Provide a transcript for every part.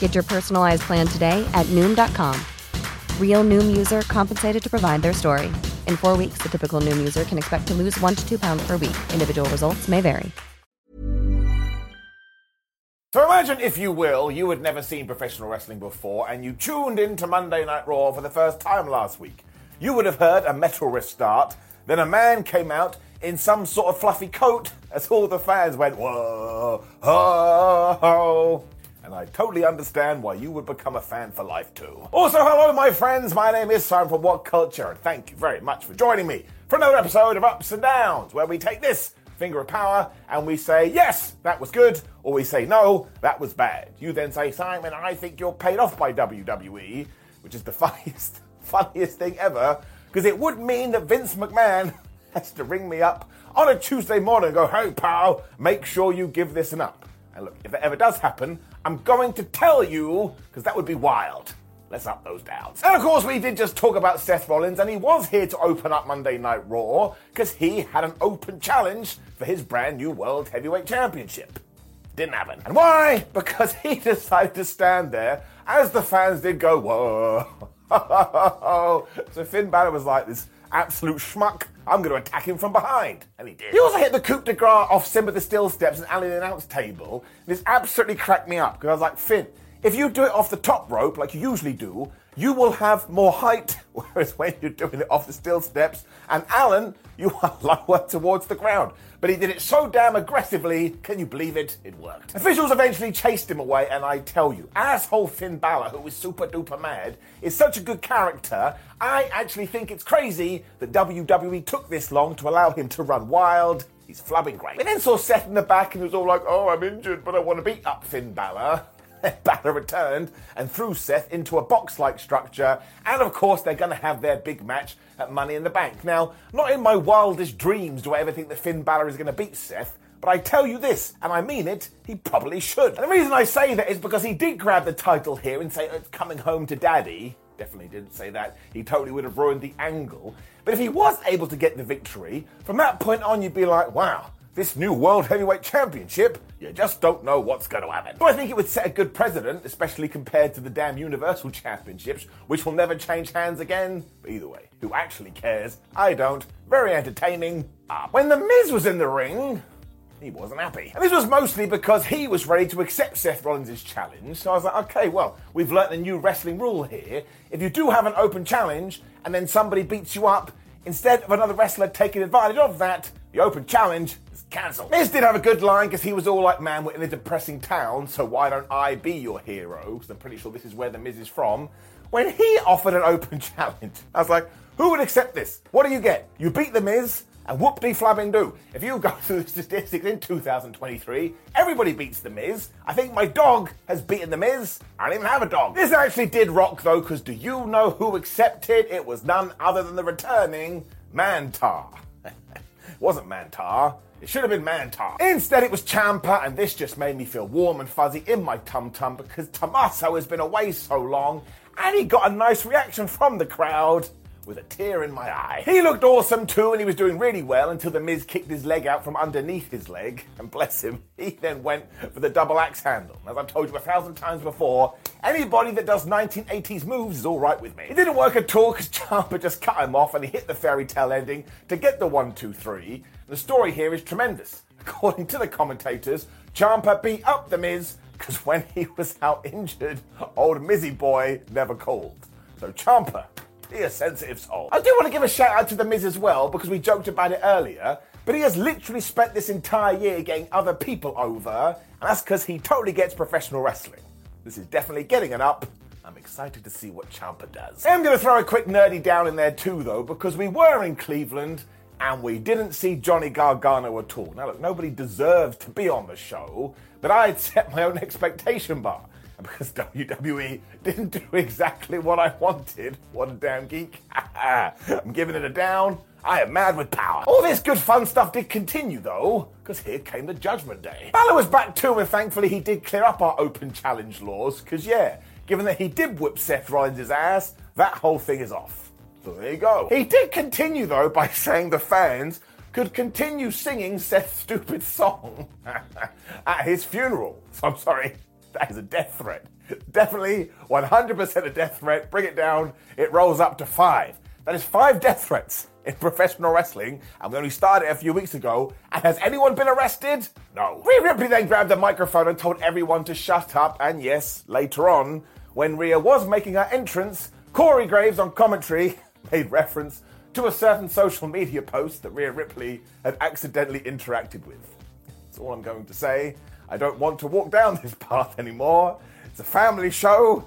Get your personalized plan today at Noom.com. Real Noom user compensated to provide their story. In 4 weeks, the typical Noom user can expect to lose 1 to 2 pounds per week. Individual results may vary. So imagine, if you will, you had never seen professional wrestling before and you tuned in to Monday Night Raw for the first time last week. You would have heard a metal riff start, then a man came out in some sort of fluffy coat as all the fans went, whoa, ho, ho. And I totally understand why you would become a fan for life too. Also, hello my friends, my name is Simon from WhatCulture, and thank you very much for joining me for another episode of Ups and Downs, where we take this finger of power and we say, yes, that was good, or we say, no, that was bad. You then say, Simon, I think you're paid off by WWE, which is the funniest thing ever, because it would mean that Vince McMahon has to ring me up on a Tuesday morning and go, hey pal, make sure you give this an up. And look, if that ever does happen, I'm going to tell you, because that would be wild. Let's up those downs. And of course, we did just talk about Seth Rollins, and he was here to open up Monday Night Raw, because he had an open challenge for his brand new World Heavyweight Championship. Didn't happen. And why? Because he decided to stand there, as the fans did go, whoa. So Finn Balor was like this absolute schmuck, I'm going to attack him from behind. And he did. He also hit the coup de grace off Simba the Steel Steps and Ali the announce table. This absolutely cracked me up, because I was like, Finn, if you do it off the top rope like you usually do, you will have more height, whereas when you're doing it off the steel steps and Alan, you are lower towards the ground. But he did it so damn aggressively, can you believe it? It worked. Officials eventually chased him away, and I tell you, asshole Finn Balor, who is super duper mad, is such a good character, I actually think it's crazy that WWE took this long to allow him to run wild. He's flubbing great. We then saw Seth in the back and he was all like, oh, I'm injured, but I want to beat up Finn Balor. Balor returned and threw Seth into a box-like structure, and of course they're going to have their big match at Money in the Bank. Now, not in my wildest dreams do I ever think that Finn Balor is going to beat Seth, but I tell you this, and I mean it, he probably should. And the reason I say that is because he did grab the title here and say, it's coming home to daddy. Definitely didn't say that. He totally would have ruined the angle. But if he was able to get the victory, from that point on you'd be like, wow, this new World Heavyweight Championship, you just don't know what's going to happen. But I think it would set a good precedent, especially compared to the damn Universal Championships, which will never change hands again. But either way, who actually cares? I don't. Very entertaining. When The Miz was in the ring, he wasn't happy. And this was mostly because he was ready to accept Seth Rollins' challenge. So I was like, okay, well, we've learnt the new wrestling rule here. If you do have an open challenge and then somebody beats you up, instead of another wrestler taking advantage of that, the open challenge is cancelled. Miz did have a good line, because he was all like, man, we're in a depressing town, so why don't I be your hero? Because I'm pretty sure this is where the Miz is from. When he offered an open challenge, I was like, who would accept this? What do you get? You beat the Miz, and whoop-de-flabbing-doo. If you go through the statistics in 2023, everybody beats the Miz. I think my dog has beaten the Miz. I don't even have a dog. This actually did rock, though, because do you know who accepted? It was none other than the returning Mantar. Wasn't Mantar. It should have been Mantar. Instead, it was Ciampa, and this just made me feel warm and fuzzy in my tum-tum, because Tommaso has been away so long, and he got a nice reaction from the crowd with a tear in my eye. He looked awesome too, and he was doing really well until The Miz kicked his leg out from underneath his leg, and bless him, he then went for the double axe handle. As I've told you 1,000 times before, anybody that does 1980s moves is all right with me. It didn't work at all, because Ciampa just cut him off and he hit the fairy tale ending to get the 1-2-3. The story here is tremendous. According to the commentators, Ciampa beat up The Miz because when he was out injured, old Mizzy boy never called. So Ciampa, be a sensitive soul. I do want to give a shout out to The Miz as well, because we joked about it earlier, but he has literally spent this entire year getting other people over, and that's because he totally gets professional wrestling. This is definitely getting an up. I'm excited to see what Ciampa does. I'm going to throw a quick nerdy down in there too, though, because we were in Cleveland and we didn't see Johnny Gargano at all. Now, look, nobody deserves to be on the show, but I had set my own expectation bar. And because WWE didn't do exactly what I wanted, what a damn geek. I'm giving it a down. I am mad with power. All this good fun stuff did continue, though, because here came the Judgment Day. Balor was back too, and thankfully he did clear up our open challenge laws, because, yeah, given that he did whip Seth Rollins' ass, that whole thing is off. So there you go. He did continue, though, by saying the fans could continue singing Seth's stupid song at his funeral. So I'm sorry, that is a death threat. Definitely 100% a death threat. Bring it down. It rolls up to 5. That is 5 death threats in professional wrestling, and we only started a few weeks ago, and has anyone been arrested? No. Rhea Ripley then grabbed the microphone and told everyone to shut up, and yes, later on, when Rhea was making her entrance, Corey Graves on commentary made reference to a certain social media post that Rhea Ripley had accidentally interacted with. That's all I'm going to say. I don't want to walk down this path anymore. It's a family show.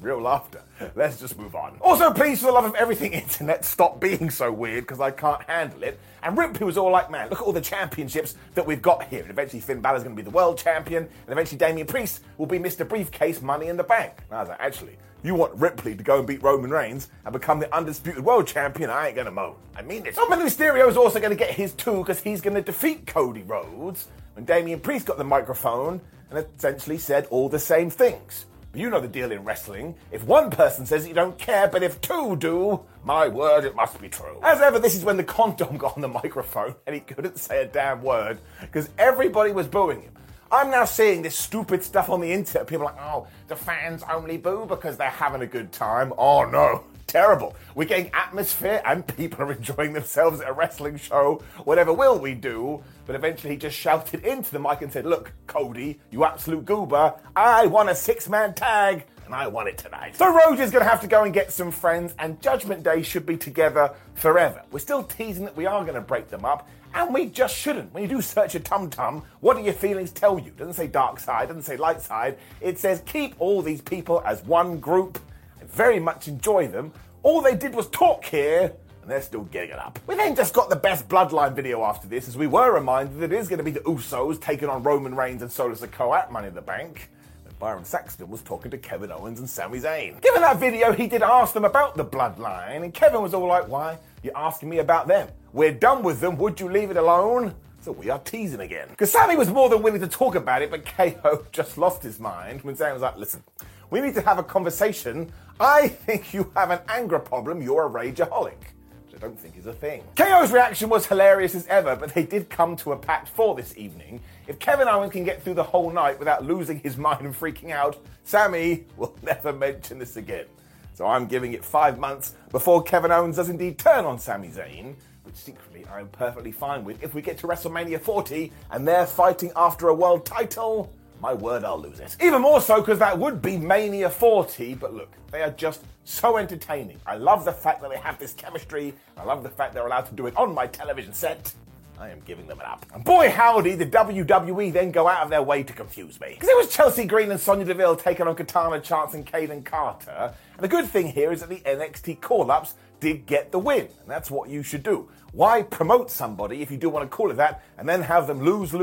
Real laughter. Let's just move on. Also, please, for the love of everything internet, stop being so weird, because I can't handle it. And Ripley was all like, man, look at all the championships that we've got here. And eventually Finn Balor's going to be the world champion, and eventually Damian Priest will be Mr. Briefcase Money in the Bank. And I was like, actually, you want Ripley to go and beat Roman Reigns and become the undisputed world champion? I ain't going to moan. I mean it. Dominic Mysterio is also going to get his too, because he's going to defeat Cody Rhodes when Damian Priest got the microphone and essentially said all the same things. But you know the deal in wrestling. If one person says it, you don't care, but if two do, my word, it must be true. As ever, this is when the Condom got on the microphone and he couldn't say a damn word because everybody was booing him. I'm now seeing this stupid stuff on the internet. People are like, oh, the fans only boo because they're having a good time. Oh, no. Terrible. We're getting atmosphere and people are enjoying themselves at a wrestling show. Whatever will we do? But eventually he just shouted into the mic and said, look, Cody, you absolute goober, I won a 6-man tag and I won it tonight. So Rhodes is going to have to go and get some friends, and Judgment Day should be together forever. We're still teasing that we are going to break them up, and we just shouldn't. When you do search your tum-tum, what do your feelings tell you? It doesn't say dark side, doesn't say light side. It says keep all these people as one group. Very much enjoy them. All they did was talk here, and they're still getting it up. We then just got the best Bloodline video after this, as we were reminded that it is going to be the Usos taking on Roman Reigns and Solo Sikoa at Money in the Bank. And Byron Saxton was talking to Kevin Owens and Sami Zayn. Given that video, he did ask them about the Bloodline, and Kevin was all like, why you're asking me about them? We're done with them, would you leave it alone? So we are teasing again. Because Sami was more than willing to talk about it, but KO just lost his mind when Sami was like, listen, we need to have a conversation. I think you have an anger problem. You're a rageaholic, which I don't think is a thing. KO's reaction was hilarious as ever, but they did come to a pact for this evening. If Kevin Owens can get through the whole night without losing his mind and freaking out, Sami will never mention this again. So I'm giving it 5 months before Kevin Owens does indeed turn on Sami Zayn, which secretly I'm perfectly fine with. If we get to WrestleMania 40 and they're fighting after a world title, my word, I'll lose it. Even more so because that would be Mania 40, but look, they are just so entertaining. I love the fact that they have this chemistry. I love the fact they're allowed to do it on my television set. I am giving them an up. And boy howdy, the WWE then go out of their way to confuse me. Because it was Chelsea Green and Sonya Deville taking on Katana Chance and Kaden Carter. And the good thing here is that the NXT call-ups did get the win. And that's what you should do. Why promote somebody, if you do want to call it that, and then have them lose?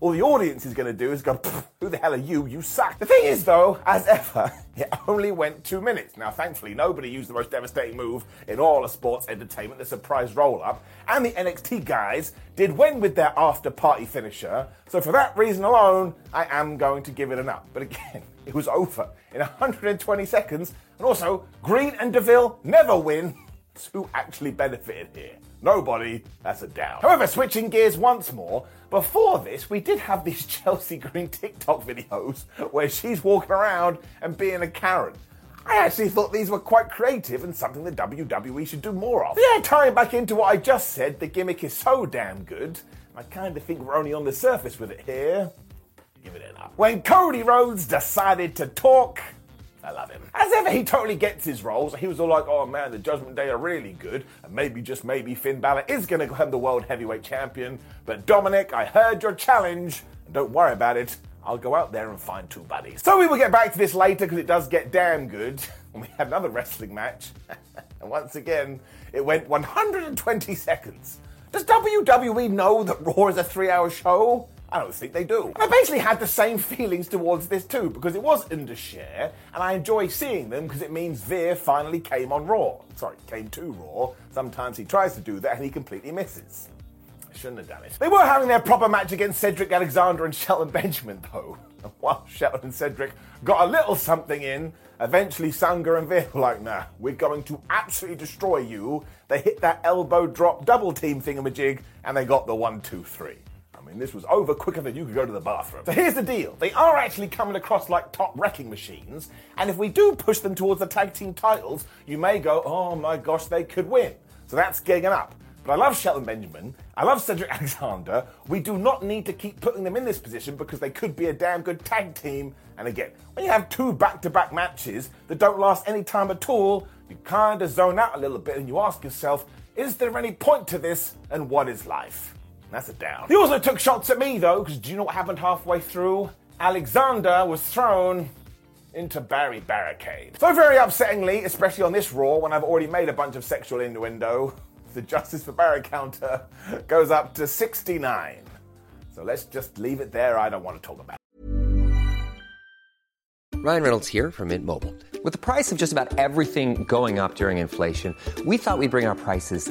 All the audience is going to do is go, who the hell are you? You suck. The thing is, though, as ever, it only went 2 minutes. Now, thankfully, nobody used the most devastating move in all of sports entertainment, the surprise roll-up, and the NXT guys did win with their after-party finisher. So for that reason alone, I am going to give it an up. But again, it was over in 120 seconds. And also, Green and Deville never win. Who actually benefited here? Nobody. That's a down. However, switching gears once more, before this, we did have these Chelsea Green TikTok videos where she's walking around and being a Karen. I actually thought these were quite creative and something the WWE should do more of. But yeah, tying back into what I just said, the gimmick is so damn good, I kind of think we're only on the surface with it here. give it an up. When Cody Rhodes decided to talk, I love him. As ever, he totally gets his roles. He was all like, oh man, the Judgment Day are really good. And maybe, just maybe, Finn Balor is going to become the World Heavyweight Champion. But Dominic, I heard your challenge. And don't worry about it. I'll go out there and find two buddies. So we will get back to this later because it does get damn good. And we had another wrestling match. And once again, it went 120 seconds. Does WWE know that Raw is a 3-hour show? I don't think they do. I basically had the same feelings towards this too, because it was under share, and I enjoy seeing them because it means Veer finally came on Raw. Sorry, came to Raw. Sometimes he tries to do that and he completely misses. I shouldn't have done it. They were having their proper match against Cedric Alexander and Shelton Benjamin though. And while Shelton and Cedric got a little something in, eventually Sangha and Veer were like, nah, we're going to absolutely destroy you. They hit that elbow drop double team thingamajig and they got the 1-2-3. I mean, this was over quicker than you could go to the bathroom. So here's the deal. They are actually coming across like top wrecking machines, and if we do push them towards the tag team titles, you may go, oh my gosh, they could win. So that's getting up. But I love Shelton Benjamin. I love Cedric Alexander. We do not need to keep putting them in this position because they could be a damn good tag team. And again, when you have two back-to-back matches that don't last any time at all, you kind of zone out a little bit and you ask yourself, is there any point to this and what is life? That's a down. He also took shots at me though, because do you know what happened halfway through? Alexander was thrown into Barry Barricade. So very upsettingly, especially on this Raw, when I've already made a bunch of sexual innuendo, the Justice for Barry counter goes up to 69. So let's just leave it there. I don't want to talk about it. Ryan Reynolds here from Mint Mobile. With the price of just about everything going up during inflation, we thought we'd bring our prices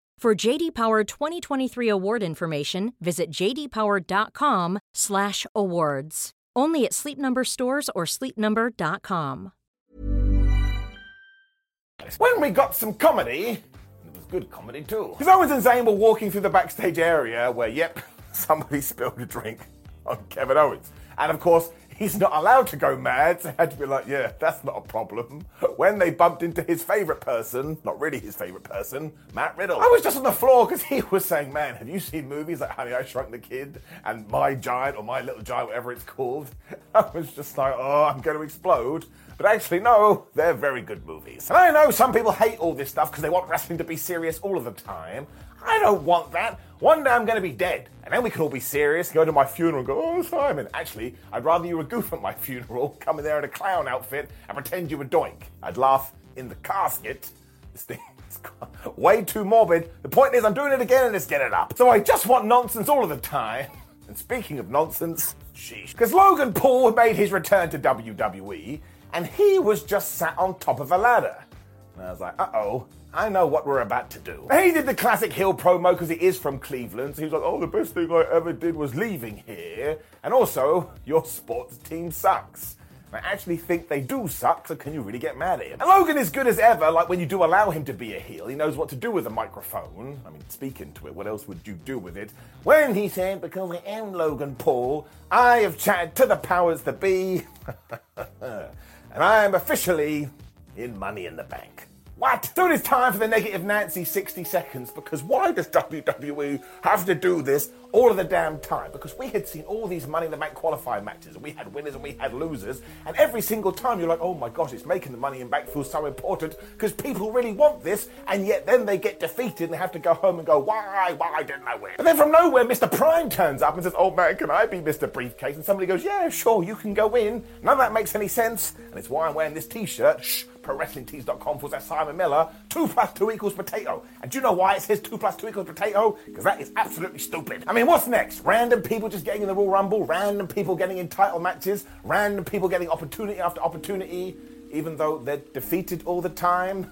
For J.D. Power 2023 award information, visit jdpower.com/awards. Only at Sleep Number stores or sleepnumber.com. When we got some comedy, it was good comedy too. Because Owens and Zayn were walking through the backstage area where, yep, somebody spilled a drink on Kevin Owens. And of course, he's not allowed to go mad, so I had to be like, yeah, that's not a problem. When they bumped into his favourite person, not really his favourite person, Matt Riddle. I was just on the floor because he was saying, man, have you seen movies like Honey, I Shrunk the Kid and My Giant or My Little Giant, whatever it's called? I was just like, oh, I'm going to explode. But actually, no, they're very good movies. And I know some people hate all this stuff because they want wrestling to be serious all of the time. I don't want that. One day I'm going to be dead, and then we can all be serious, go to my funeral and go, oh, Simon. Actually, I'd rather you were a goof at my funeral, come in there in a clown outfit and pretend you were Doink. I'd laugh in the casket. This thing is way too morbid. The point is, I'm doing it again and it's getting up. So I just want nonsense all of the time. And speaking of nonsense, sheesh. Because Logan Paul made his return to WWE, and he was just sat on top of a ladder. And I was like, uh-oh. I know what we're about to do. He did the classic heel promo because he is from Cleveland. So he was like, oh, the best thing I ever did was leaving here. And also, your sports team sucks. And I actually think they do suck, so can you really get mad at him? And Logan is good as ever, like when you do allow him to be a heel. He knows what to do with a microphone. I mean, speaking to it, what else would you do with it? When he said, because I am Logan Paul, I have chatted to the powers that be. And I am officially in Money in the Bank. What? So it is time for the negative Nancy 60 seconds, because why does WWE have to do this all of the damn time? Because we had seen all these Money in the Bank qualifying matches, and we had winners and we had losers, and every single time you're like, oh my gosh, it's making the Money in the Bank feel so important because people really want this, and yet then they get defeated and they have to go home and go, why didn't I win? And then from nowhere, Mr. Prime turns up and says, oh man, can I be Mr. Briefcase? And somebody goes, yeah, sure, you can go in. None of that makes any sense, and it's why I'm wearing this t-shirt. Shh. ProWrestlingTees.com/Simon Miller, 2 + 2 = potato. And do you know why it says 2 + 2 = potato? Because that is absolutely stupid. I mean, what's next? Random people just getting in the Royal Rumble, random people getting in title matches, random people getting opportunity after opportunity, even though they're defeated all the time.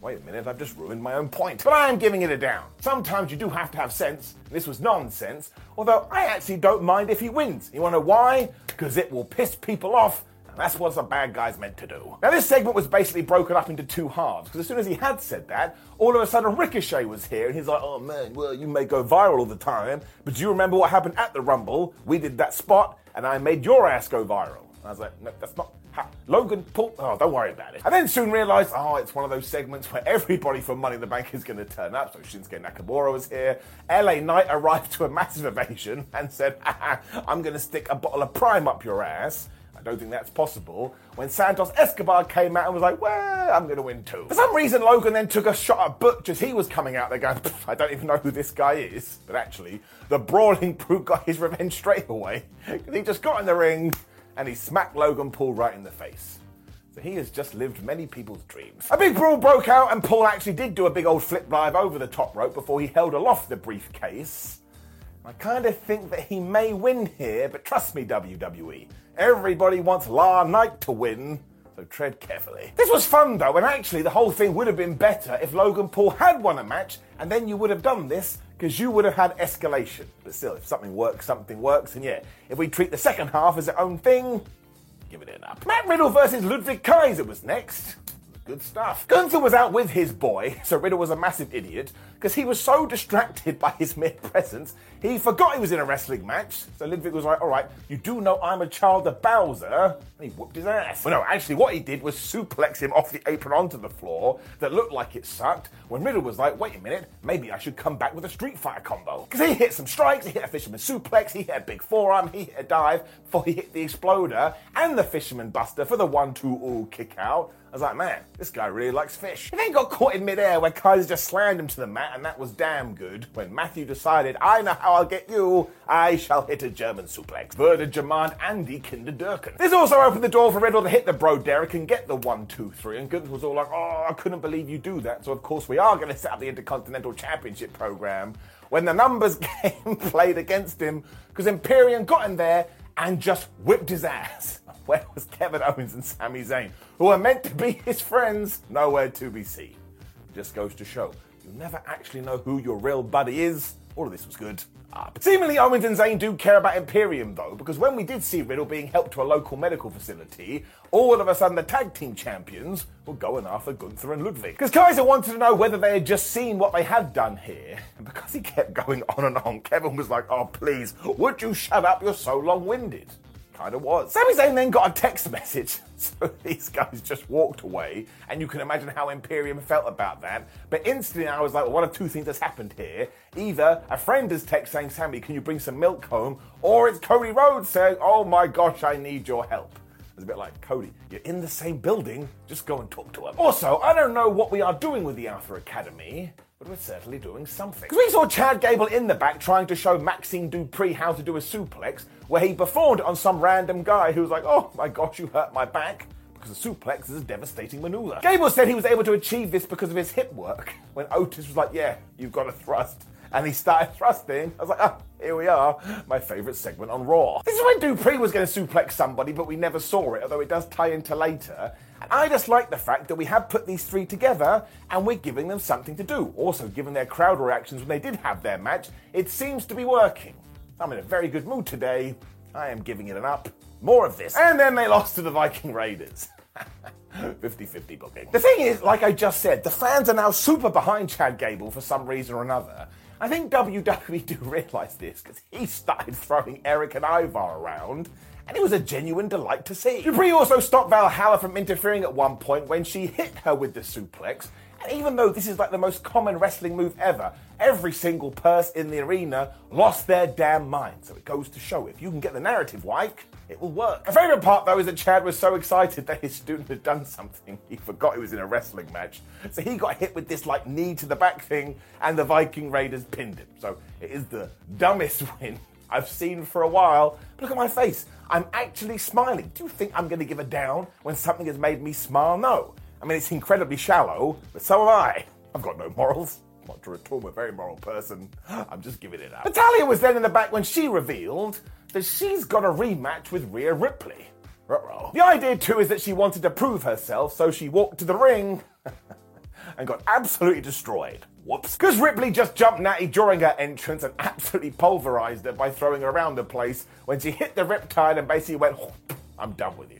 Wait a minute, I've just ruined my own point. But I am giving it a down. Sometimes you do have to have sense. This was nonsense, although I actually don't mind if he wins. You want to know why? Because it will piss people off. That's what a bad guy's meant to do. Now, this segment was basically broken up into 2 halves, because as soon as he had said that, all of a sudden Ricochet was here, and he's like, oh man, well, you may go viral all the time, but do you remember what happened at the Rumble? We did that spot, and I made your ass go viral. And I was like, no, that's not... Logan Paul, oh, don't worry about it. I then soon realised, oh, it's one of those segments where everybody from Money in the Bank is going to turn up. So Shinsuke Nakamura was here. LA Knight arrived to a massive ovation and said, I'm going to stick a bottle of Prime up your ass. I don't think that's possible, when Santos Escobar came out and was like, well, I'm going to win too. For some reason, Logan then took a shot at Butch as he was coming out there going, I don't even know who this guy is. But actually, the brawling brute got his revenge straight away. He just got in the ring and he smacked Logan Paul right in the face. So he has just lived many people's dreams. A big brawl broke out, and Paul actually did do a big old flip dive over the top rope before he held aloft the briefcase. I kind of think that he may win here, but trust me, WWE, everybody wants LA Knight to win, so tread carefully. This was fun though, and actually the whole thing would have been better if Logan Paul had won a match, and then you would have done this, because you would have had escalation. But still, if something works, and yeah, if we treat the second half as its own thing, give it an up. Matt Riddle versus Ludwig Kaiser was next. Good stuff. Gunther was out with his boy, so Riddle was a massive idiot, because he was so distracted by his mere presence, he forgot he was in a wrestling match. So Ludwig was like, all right, you do know I'm a child of Bowser, and he whooped his ass. Well, no, actually what he did was suplex him off the apron onto the floor that looked like it sucked, when Riddle was like, wait a minute, maybe I should come back with a Street Fighter combo. Because he hit some strikes, he hit a fisherman suplex, he hit a big forearm, he hit a dive before he hit the exploder and the fisherman buster for the 1-2-all kick out. I was like, man, this guy really likes fish. He then got caught in midair where Kaiser just slammed him to the mat, and that was damn good. When Matthew decided, I know how I'll get you, I shall hit a German suplex. Werder German Andy Kinderdurken. This also opened the door for Riddle to hit the Bro Derek and get the 1-2-3, and Gunther was all like, oh, I couldn't believe you do that, so of course we are going to set up the Intercontinental Championship program. When the numbers game played against him, because Imperium got in there and just whipped his ass. Where was Kevin Owens and Sami Zayn, who were meant to be his friends? Nowhere to be seen. Just goes to show, you never actually know who your real buddy is. All of this was good. Seemingly Owens and Zayn do care about Imperium though, because when we did see Riddle being helped to a local medical facility, all of a sudden the tag team champions were going after Gunther and Ludwig. Because Kaiser wanted to know whether they had just seen what they had done here, and because he kept going on and on, Kevin was like, oh please, would you shut up, you're so long-winded. Kind of was. Sami Zayn then got a text message, so these guys just walked away, and you can imagine how Imperium felt about that. But instantly I was like, well, one of two things has happened here. Either a friend has texted saying, Sammy, can you bring some milk home? Or it's Cody Rhodes saying, oh my gosh, I need your help. It's a bit like, Cody, you're in the same building, just go and talk to him. Also, I don't know what we are doing with the Alpha Academy, but we're certainly doing something. Because we saw Chad Gable in the back trying to show Maxine Dupree how to do a suplex, where he performed on some random guy who was like, oh my gosh, you hurt my back, because a suplex is a devastating maneuver. Gable said he was able to achieve this because of his hip work, when Otis was like, yeah, you've got to thrust. And he started thrusting. I was like, ah, oh, here we are, my favourite segment on Raw. This is when Dupree was going to suplex somebody, but we never saw it, although it does tie into later. And I just like the fact that we have put these three together and we're giving them something to do. Also, given their crowd reactions when they did have their match, it seems to be working. I'm in a very good mood today. I am giving it an up. More of this. And then they lost to the Viking Raiders. 50-50 booking. The thing is, like I just said, the fans are now super behind Chad Gable for some reason or another. I think WWE do realise this, because he started throwing Eric and Ivar around, and it was a genuine delight to see. Dupree also stopped Valhalla from interfering at one point when she hit her with the suplex, and even though this is like the most common wrestling move ever, every single person in the arena lost their damn mind. So it goes to show, if you can get the narrative right, it will work. My favourite part, though, is that Chad was so excited that his student had done something, he forgot he was in a wrestling match. So he got hit with this, like, knee to the back thing, and the Viking Raiders pinned him. So it is the dumbest win I've seen for a while. But look at my face. I'm actually smiling. Do you think I'm going to give a down when something has made me smile? No. I mean, it's incredibly shallow, but so am I. I've got no morals. Not true at all. I'm a very moral person. I'm just giving it up. Natalya was then in the back when she revealed that she's got a rematch with Rhea Ripley. Uh-oh. The idea, too, is that she wanted to prove herself, so she walked to the ring and got absolutely destroyed. Whoops. Because Ripley just jumped Natty during her entrance and absolutely pulverised her by throwing her around the place when she hit the riptide and basically went, I'm done with you.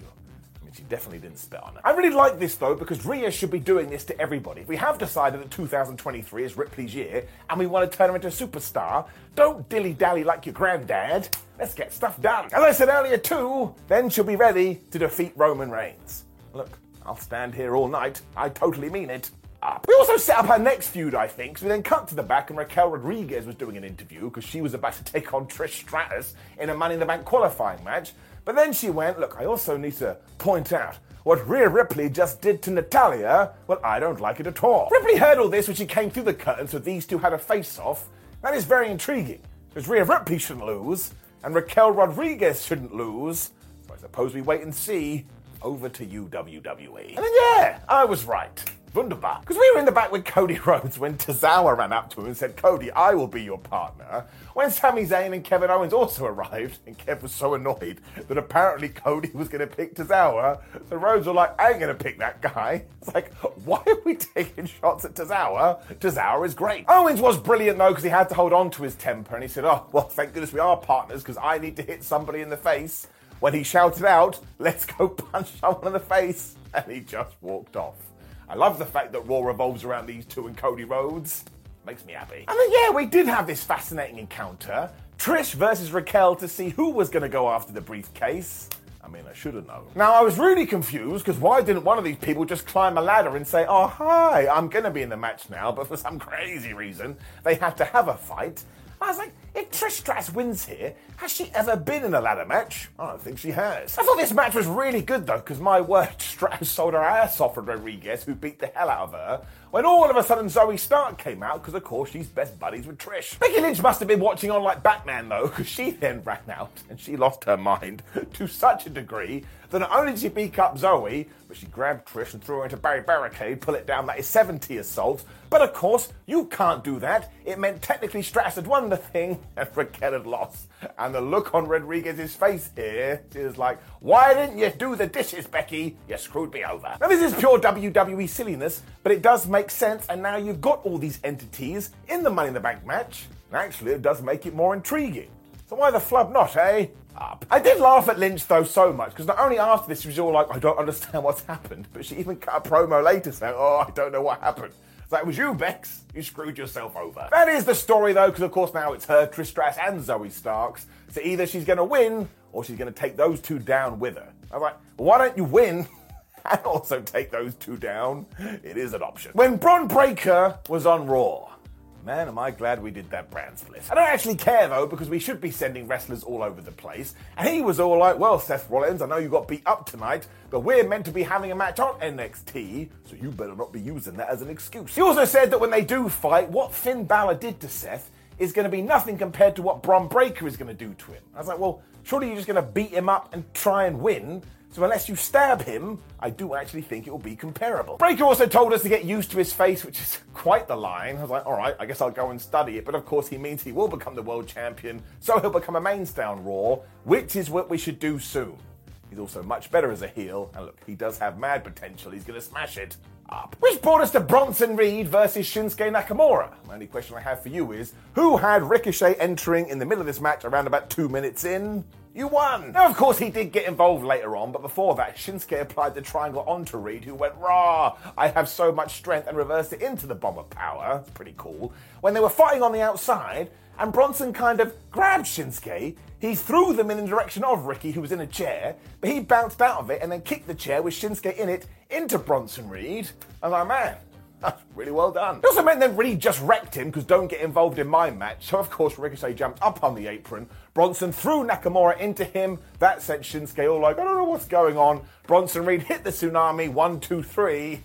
She definitely didn't spit on it. I really like this, though, because Rhea should be doing this to everybody. If we have decided that 2023 is Ripley's year and we want to turn her into a superstar, don't dilly-dally like your granddad. Let's get stuff done. As I said earlier, too, then she'll be ready to defeat Roman Reigns. Look, I'll stand here all night. I totally mean it. Up. We also set up her next feud, I think, so we then cut to the back and Raquel Rodriguez was doing an interview because she was about to take on Trish Stratus in a Money in the Bank qualifying match. But then she went, look, I also need to point out what Rhea Ripley just did to Natalya. Well, I don't like it at all. Ripley heard all this when she came through the curtain, so these two had a face-off. That is very intriguing, because Rhea Ripley shouldn't lose, and Raquel Rodriguez shouldn't lose. So I suppose we wait and see. Over to you, WWE. And then, yeah, I was right. Wunderbar. Because we were in the back with Cody Rhodes when Tozawa ran up to him and said, Cody, I will be your partner. When Sami Zayn and Kevin Owens also arrived, and Kev was so annoyed that apparently Cody was going to pick Tozawa, so Rhodes were like, I ain't going to pick that guy. It's like, why are we taking shots at Tozawa? Tozawa is great. Owens was brilliant, though, because he had to hold on to his temper, and he said, oh, well, thank goodness we are partners, because I need to hit somebody in the face. When he shouted out, let's go punch someone in the face, and he just walked off. I love the fact that Raw revolves around these two and Cody Rhodes. Makes me happy. And then, yeah, we did have this fascinating encounter. Trish versus Raquel to see who was going to go after the briefcase. I mean, I should have known. Now, I was really confused, because why didn't one of these people just climb a ladder and say, oh, hi, I'm going to be in the match now, but for some crazy reason, they have to have a fight. I was like, if Trish Stratus wins here, has she ever been in a ladder match? I don't think she has. I thought this match was really good, though, because my word, Stratus sold her ass off for Rodriguez, who beat the hell out of her, when all of a sudden Zoe Stark came out, because, of course, she's best buddies with Trish. Becky Lynch must have been watching on like Batman, though, because she then ran out, and she lost her mind to such a degree that not only did she beat up Zoe, but she grabbed Trish and threw her into Barry Barricade, pull it down, that is 70 assaults. But of course, you can't do that. It meant technically Stratus had won the thing and Raquel had lost. And the look on Rodriguez's face here is like, why didn't you do the dishes, Becky? You screwed me over. Now this is pure WWE silliness, but it does make sense, and now you've got all these entities in the Money in the Bank match, and actually it does make it more intriguing. So why the flub not, eh? Up. I did laugh at Lynch, though, so much, because not only after this she was all like, I don't understand what's happened, but she even cut a promo later saying, oh, I don't know what happened. It's like, it was you, Bex. You screwed yourself over. That is the story, though, because, of course, now it's her, Trish Stratus, and Zoe Starks. So either she's going to win, or she's going to take those two down with her. I'm like, well, why don't you win and also take those two down? It is an option. When Bron Breakker was on Raw, man, am I glad we did that brand split. I don't actually care, though, because we should be sending wrestlers all over the place. And he was all like, well, Seth Rollins, I know you got beat up tonight, but we're meant to be having a match on NXT, so you better not be using that as an excuse. He also said that when they do fight, what Finn Balor did to Seth is going to be nothing compared to what Bron Breakker is going to do to him. I was like, well, surely you're just going to beat him up and try and win. So unless you stab him, I do actually think it will be comparable. Breakker also told us to get used to his face, which is quite the line. I was like, all right, I guess I'll go and study it. But of course, he means he will become the world champion, so he'll become a mainstay on Raw, which is what we should do soon. He's also much better as a heel, and look, he does have mad potential. He's going to smash it up. Which brought us to Bronson Reed versus Shinsuke Nakamura. My only question I have for you is, who had Ricochet entering in the middle of this match around about 2 minutes in? You won! Now, of course, he did get involved later on, but before that, Shinsuke applied the triangle onto Reed, who went, "Rah! I have so much strength," and reversed it into the Bomb of Power. Pretty cool. When they were fighting on the outside, and Bronson kind of grabbed Shinsuke, he threw them in the direction of Ricky, who was in a chair, but he bounced out of it and then kicked the chair with Shinsuke in it into Bronson Reed. I'm like, man, that's really well done. It also meant that Reed just wrecked him, because don't get involved in my match. So, of course, Ricochet jumped up on the apron. Bronson threw Nakamura into him. That sent Shinsuke all like, I don't know what's going on. Bronson Reed hit the tsunami. 1, 2, 3.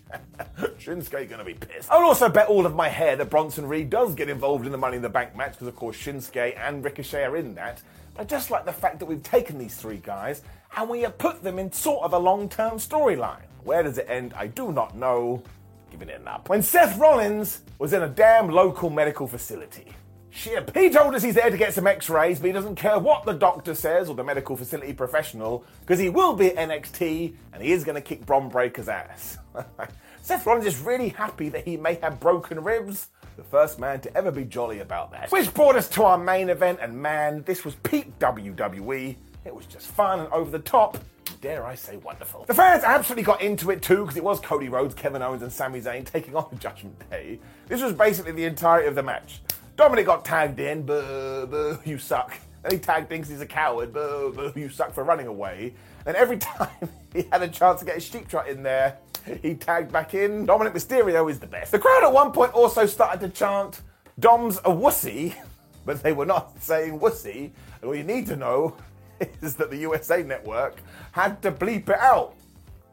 Shinsuke gonna be pissed. I'll also bet all of my hair that Bronson Reed does get involved in the Money in the Bank match, because, of course, Shinsuke and Ricochet are in that. I just like the fact that we've taken these three guys and we have put them in sort of a long-term storyline. Where does it end? I do not know. Giving it an up. When Seth Rollins was in a damn local medical facility. Shit. He told us he's there to get some x-rays, but he doesn't care what the doctor says or the medical facility professional, because he will be at NXT and he is going to kick Bron Breaker's ass. Seth Rollins is really happy that he may have broken ribs. The first man to ever be jolly about that. Which brought us to our main event, and man, this was peak WWE. It was just fun and over the top. Dare I say wonderful. The fans absolutely got into it too, because it was Cody Rhodes, Kevin Owens and Sami Zayn taking on the Judgment Day. This was basically the entirety of the match. Dominic got tagged in, boo, boo, you suck. Then he tagged in because he's a coward, boo, boo, you suck for running away. And every time he had a chance to get his sheep trot in there, he tagged back in. Dominic Mysterio is the best. The crowd at one point also started to chant, Dom's a wussy, but they were not saying wussy. And all you need to know is that the USA Network had to bleep it out.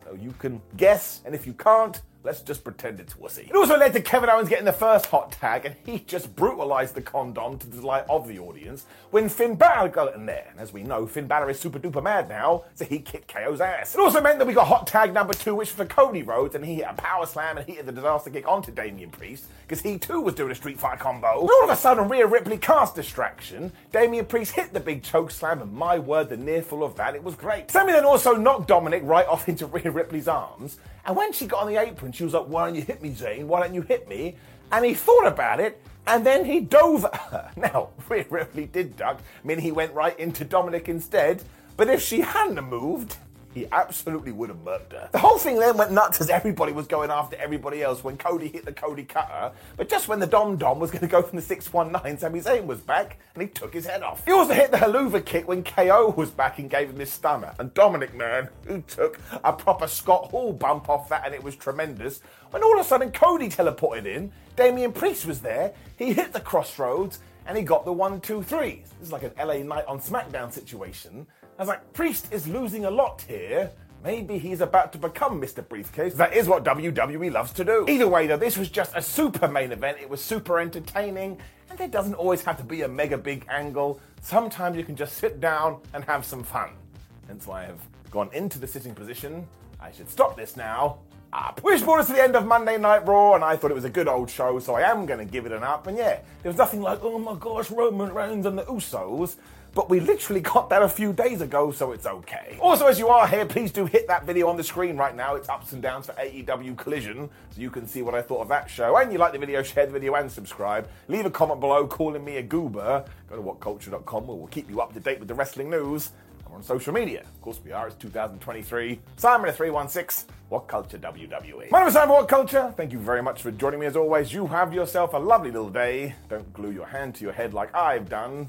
So you can guess, and if you can't, let's just pretend it's wussy. It also led to Kevin Owens getting the first hot tag, and he just brutalized the condom to the delight of the audience when Finn Balor got in there. And as we know, Finn Balor is super duper mad now, so he kicked KO's ass. It also meant that we got hot tag number 2, which was for Cody Rhodes, and he hit a power slam and he hit the disaster kick onto Damian Priest, because he too was doing a Street Fighter combo. And all of a sudden, Rhea Ripley cast distraction. Damian Priest hit the big choke slam, and my word, the near fall of that, it was great. Sami then also knocked Dominic right off into Rhea Ripley's arms, and when she got on the apron, she was like, why don't you hit me, Zayn? Why don't you hit me? And he thought about it, and then he dove at her. Now, Rhea Ripley did duck. I mean, he went right into Dominic instead. But if she hadn't moved, he absolutely would have murked her. The whole thing then went nuts as everybody was going after everybody else when Cody hit the Cody cutter. But just when the Dom was going to go from the 619, Sami Zayn was back and he took his head off. He also hit the Helluva kick when KO was back and gave him his stunner. And Dominic, man, who took a proper Scott Hall bump off that, and it was tremendous. When all of a sudden Cody teleported in, Damian Priest was there, he hit the crossroads and he got the 1, 2, 3. This is like an LA Knight on SmackDown situation. I was like, Priest is losing a lot here. Maybe he's about to become Mr. Briefcase. That is what WWE loves to do. Either way, though, this was just a super main event. It was super entertaining, and there doesn't always have to be a mega big angle. Sometimes you can just sit down and have some fun. Hence why I have gone into the sitting position. I should stop this now. Up. Which brought us to the end of Monday Night Raw, and I thought it was a good old show, so I am going to give it an up. And yeah, there was nothing like, oh my gosh, Roman Reigns and the Usos. But we literally got that a few days ago, so it's okay. Also, as you are here, please do hit that video on the screen right now. It's Ups and Downs for AEW Collision, so you can see what I thought of that show. And you like the video, share the video and subscribe. Leave a comment below calling me a goober. Go to whatculture.com, where we'll keep you up to date with the wrestling news. We're on social media. Of course we are. It's 2023. Simon316, WhatCulture WWE. My name is Simon WhatCulture. Thank you very much for joining me as always. You have yourself a lovely little day. Don't glue your hand to your head like I've done.